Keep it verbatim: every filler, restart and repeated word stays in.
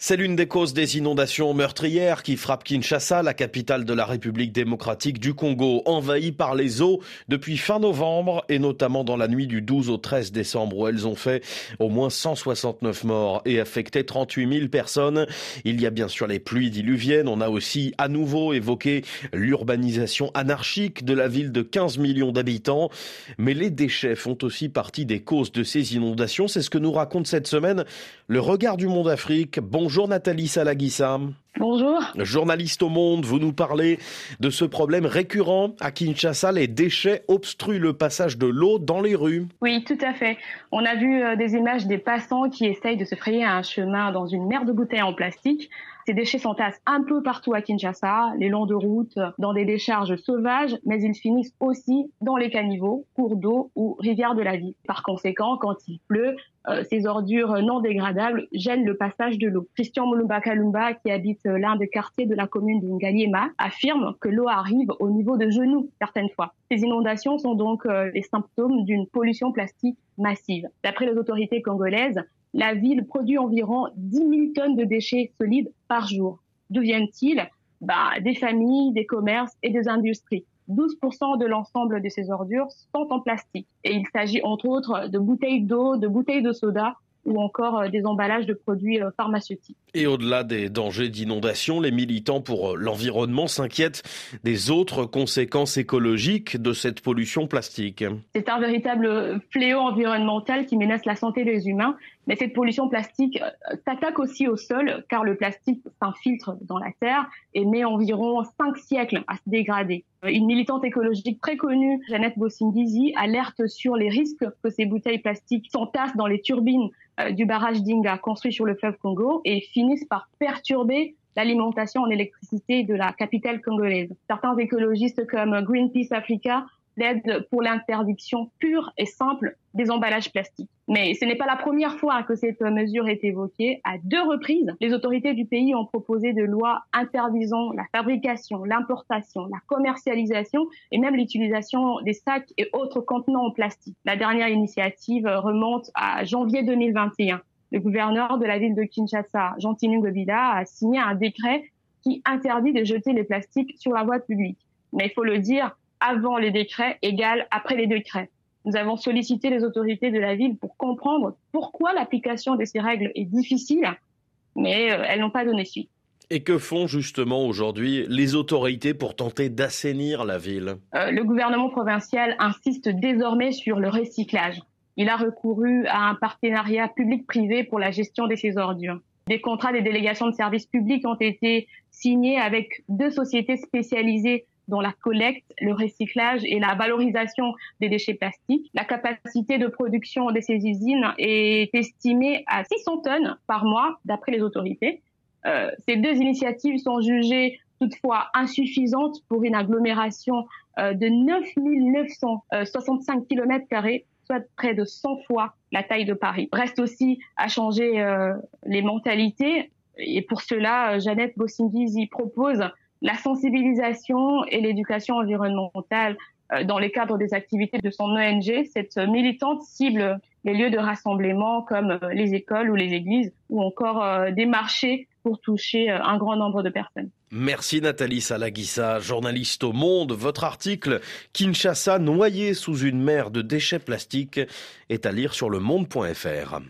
C'est l'une des causes des inondations meurtrières qui frappent Kinshasa, la capitale de la République démocratique du Congo, envahie par les eaux depuis fin novembre et notamment dans la nuit du douze au treize décembre où elles ont fait au moins cent soixante-neuf morts et affecté trente-huit mille personnes. Il y a bien sûr les pluies diluviennes, on a aussi à nouveau évoqué l'urbanisation anarchique de la ville de quinze millions d'habitants. Mais les déchets font aussi partie des causes de ces inondations, c'est ce que nous raconte cette semaine le Regard du Monde Afrique. Bon Bonjour Nathalie Salagissam. Bonjour. Journaliste au Monde, vous nous parlez de ce problème récurrent à Kinshasa. Les déchets obstruent le passage de l'eau dans les rues. Oui, tout à fait. On a vu des images des passants qui essayent de se frayer un chemin dans une mer de bouteilles en plastique. Ces déchets s'entassent un peu partout à Kinshasa, les longs de route, dans des décharges sauvages, mais ils finissent aussi dans les caniveaux, cours d'eau ou rivières de la ville. Par conséquent, quand il pleut, euh, ces ordures non dégradables gênent le passage de l'eau. Christian Mulumba Kalumba, qui habite l'un des quartiers de la commune de Ngaliema, affirme que l'eau arrive au niveau de genoux certaines fois. Ces inondations sont donc euh, les symptômes d'une pollution plastique massive. D'après les autorités congolaises, la ville produit environ dix mille tonnes de déchets solides par jour. D'où viennent-ils ? Bah, des familles, des commerces et des industries. douze pour cent de l'ensemble de ces ordures sont en plastique. Et il s'agit entre autres de bouteilles d'eau, de bouteilles de soda ou encore des emballages de produits pharmaceutiques. Et au-delà des dangers d'inondation, les militants pour l'environnement s'inquiètent des autres conséquences écologiques de cette pollution plastique. C'est un véritable fléau environnemental qui menace la santé des humains. Mais cette pollution plastique s'attaque aussi au sol, car le plastique s'infiltre dans la terre et met environ cinq siècles à se dégrader. Une militante écologique très connue, Jeannette Bossingizi, alerte sur les risques que ces bouteilles plastiques s'entassent dans les turbines du barrage d'Inga construit sur le fleuve Congo et finissent par perturber l'alimentation en électricité de la capitale congolaise. Certains écologistes comme Greenpeace Africa plaident pour l'interdiction pure et simple des emballages plastiques. Mais ce n'est pas la première fois que cette mesure est évoquée. À deux reprises, les autorités du pays ont proposé des lois interdisant la fabrication, l'importation, la commercialisation et même l'utilisation des sacs et autres contenants en plastique. La dernière initiative remonte à janvier deux mille vingt et un. Le gouverneur de la ville de Kinshasa, Jean-Tinu Gobida, a signé un décret qui interdit de jeter les plastiques sur la voie publique. Mais il faut le dire, avant les décrets égale après les décrets. Nous avons sollicité les autorités de la ville pour comprendre pourquoi l'application de ces règles est difficile, mais elles n'ont pas donné suite. Et que font justement aujourd'hui les autorités pour tenter d'assainir la ville ? euh, Le gouvernement provincial insiste désormais sur le recyclage. Il a recouru à un partenariat public-privé pour la gestion de ces ordures. Des contrats des délégations de services publics ont été signés avec deux sociétés spécialisées dans la collecte, le recyclage et la valorisation des déchets plastiques. La capacité de production de ces usines est estimée à six cents tonnes par mois, d'après les autorités. Euh, ces deux initiatives sont jugées toutefois insuffisantes pour une agglomération euh, de neuf mille neuf cent soixante-cinq kilomètres carrés, soit près de cent fois la taille de Paris. Reste aussi à changer euh, les mentalités. Et pour cela, Jeannette Bossingizi propose la sensibilisation et l'éducation environnementale dans les cadres des activités de son O N G. Cette militante cible les lieux de rassemblement comme les écoles ou les églises ou encore des marchés pour toucher un grand nombre de personnes. Merci Nathalie Salagissa, journaliste au Monde. Votre article « Kinshasa noyé sous une mer de déchets plastiques » est à lire sur le monde point f r.